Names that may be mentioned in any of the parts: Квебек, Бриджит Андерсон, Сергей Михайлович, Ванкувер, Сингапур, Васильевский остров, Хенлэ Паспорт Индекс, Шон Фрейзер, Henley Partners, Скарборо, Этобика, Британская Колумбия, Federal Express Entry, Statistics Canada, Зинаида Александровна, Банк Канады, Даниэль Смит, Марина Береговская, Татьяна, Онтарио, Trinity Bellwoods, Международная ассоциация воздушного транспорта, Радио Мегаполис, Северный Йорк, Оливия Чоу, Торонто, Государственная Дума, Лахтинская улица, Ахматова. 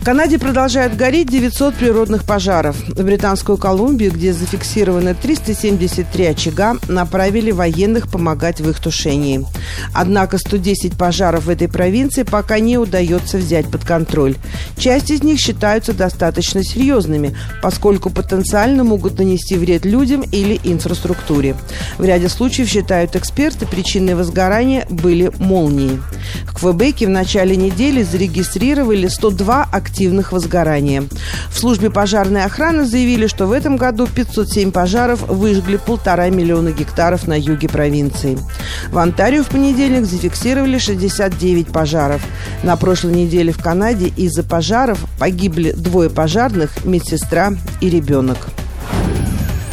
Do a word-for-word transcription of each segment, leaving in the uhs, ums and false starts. В Канаде продолжают гореть девятьсот природных пожаров. В Британскую Колумбию, где зафиксировано триста семьдесят три очага, направили военных помогать в их тушении. Однако сто десять пожаров в этой провинции пока не удается взять под контроль. Часть из них считаются достаточно серьезными, поскольку потенциально могут нанести вред людям или инфраструктуре. В ряде случаев, считают эксперты, причиной возгорания были молнии. В Квебеке в начале недели зарегистрировали сто два активных активных возгорания. В службе пожарной охраны заявили, что в этом году пятьсот семь пожаров выжгли полтора миллиона гектаров на юге провинции. В Онтарио в понедельник зафиксировали шестьдесят девять пожаров. На прошлой неделе в Канаде из-за пожаров погибли двое пожарных, медсестра и ребенок.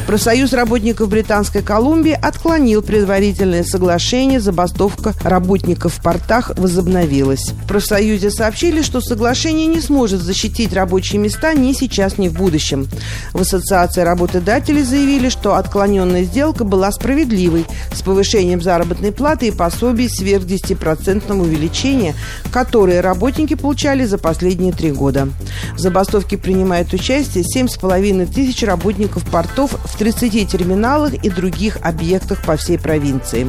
Профсоюз работников Британской Колумбии отклонил предварительное соглашение, забастовка работников в портах возобновилась. В профсоюзе сообщили, что соглашение не сможет защитить рабочие места ни сейчас, ни в будущем. В ассоциации работодателей заявили, что отклоненная сделка была справедливой, с повышением заработной платы и пособий сверх десять процентов увеличения, которые работники получали за последние три года. В забастовке принимают участие семь с половиной тысяч работников портов в тридцати терминалах и других объектах по всей провинции.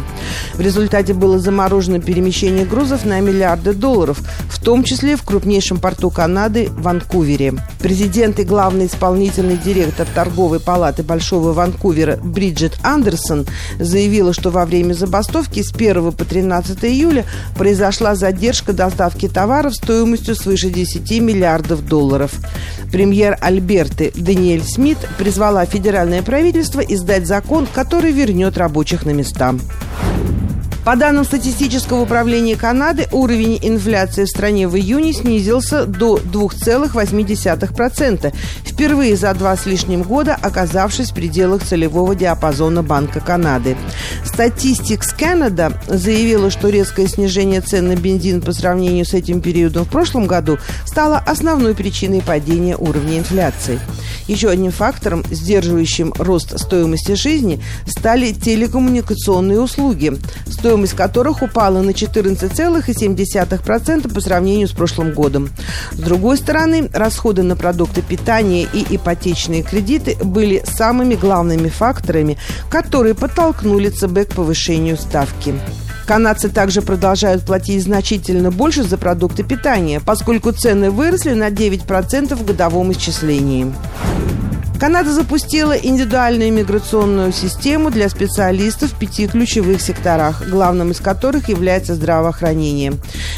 В результате было заморожено перемещение грузов на миллиарды долларов, в том числе в крупнейшем порту Канады – Ванкувере. Президент и главный исполнительный директор торговой палаты Большого Ванкувера Бриджит Андерсон заявила, что во время забастовки с первого по тринадцатое июля произошла задержка доставки товаров стоимостью свыше десяти миллиардов долларов. Премьер Альберты Даниэль Смит призвала федеральное правительство издать закон, который вернет рабочих на места. По данным Статистического управления Канады, уровень инфляции в стране в июне снизился до двух целых восьми десятых процента, впервые за два с лишним года оказавшись в пределах целевого диапазона Банка Канады. Statistics Canada заявила, что резкое снижение цен на бензин по сравнению с этим периодом в прошлом году стало основной причиной падения уровня инфляции. Еще одним фактором, сдерживающим рост стоимости жизни, стали телекоммуникационные услуги, стоимость которых упала на четырнадцать целых семь десятых процента по сравнению с прошлым годом. С другой стороны, расходы на продукты питания и ипотечные кредиты были самыми главными факторами, которые подтолкнули ЦБ к повышению ставки. Канадцы также продолжают платить значительно больше за продукты питания, поскольку цены выросли на девять процентов в годовом исчислении. Канада запустила индивидуальную миграционную систему для специалистов в пяти ключевых секторах, главным из которых является здравоохранение.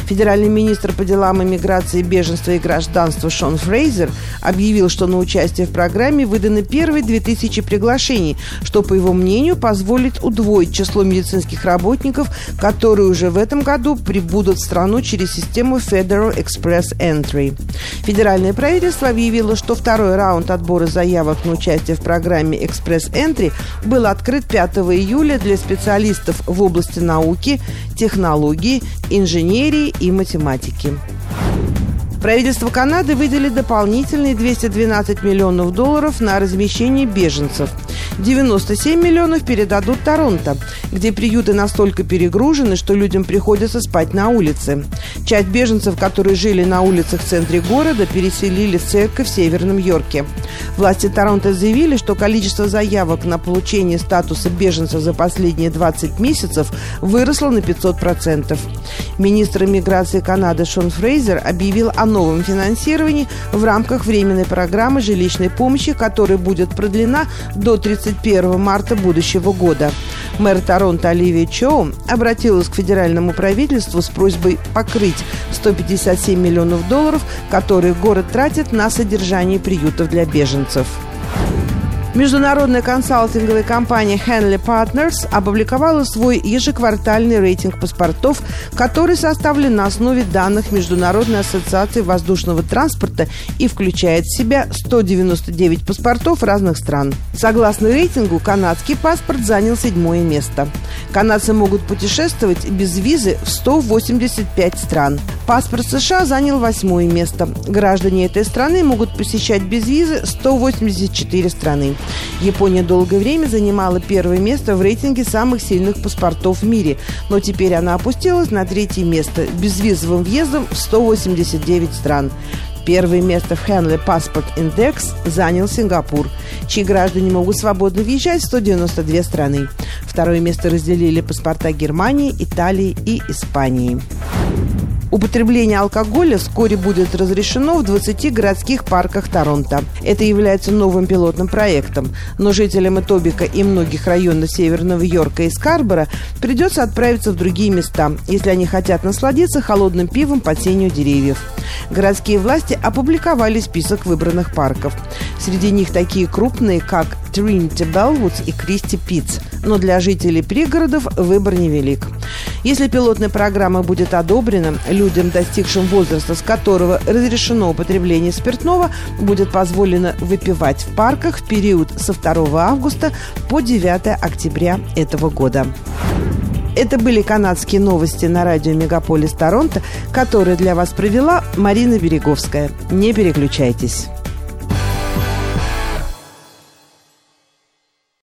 Федеральный министр по делам иммиграции, беженства и гражданства Шон Фрейзер объявил, что на участие в программе выданы первые две тысячи приглашений, что, по его мнению, позволит удвоить число медицинских работников, которые уже в этом году прибудут в страну через систему Federal Express Entry. Федеральное правительство объявило, что второй раунд отбора заявок на участие в программе Express Entry был открыт пятого июля для специалистов в области науки, технологии, инженерии и математики. Правительство Канады выделит дополнительные двести двенадцать миллионов долларов на размещение беженцев. девяносто семь миллионов передадут Торонто, где приюты настолько перегружены, что людям приходится спать на улице. Часть беженцев, которые жили на улицах в центре города, переселили в церковь в Северном Йорке. Власти Торонто заявили, что количество заявок на получение статуса беженца за последние двадцать месяцев выросло на пятьсот процентов. Министр иммиграции Канады Шон Фрейзер объявил о новом финансировании в рамках временной программы жилищной помощи, которая будет продлена до тридцать первого марта будущего года. Мэр Торонто Оливия Чоу обратилась к федеральному правительству с просьбой покрыть сто пятьдесят семь миллионов долларов, которые город тратит на содержание приютов для беженцев. Международная консалтинговая компания Henley Partners опубликовала свой ежеквартальный рейтинг паспортов, который составлен на основе данных Международной ассоциации воздушного транспорта и включает в себя сто девяносто девять паспортов разных стран. Согласно рейтингу, канадский паспорт занял седьмое место. Канадцы могут путешествовать без визы в сто восемьдесят пять стран. Паспорт США занял восьмое место. Граждане этой страны могут посещать без визы сто восемьдесят четыре страны. Япония долгое время занимала первое место в рейтинге самых сильных паспортов в мире, но теперь она опустилась на третье место безвизовым въездом в сто восемьдесят девять стран. Первое место в Хенлэ Паспорт Индекс занял Сингапур, чьи граждане могут свободно въезжать в сто девяносто две страны. Второе место разделили паспорта Германии, Италии и Испании. Употребление алкоголя вскоре будет разрешено в двадцати городских парках Торонто. Это является новым пилотным проектом. Но жителям Этобика и многих районов Северного Йорка и Скарборо придется отправиться в другие места, если они хотят насладиться холодным пивом под сенью деревьев. Городские власти опубликовали список выбранных парков. Среди них такие крупные, как Trinity Bellwoods и Christie Pits. Но для жителей пригородов выбор невелик. Если пилотная программа будет одобрена, людям, достигшим возраста, с которого разрешено употребление спиртного, будет позволено выпивать в парках в период со второго августа по девятое октября этого года. Это были канадские новости на радио Мегаполис Торонто, которые для вас провела Марина Береговская. Не переключайтесь.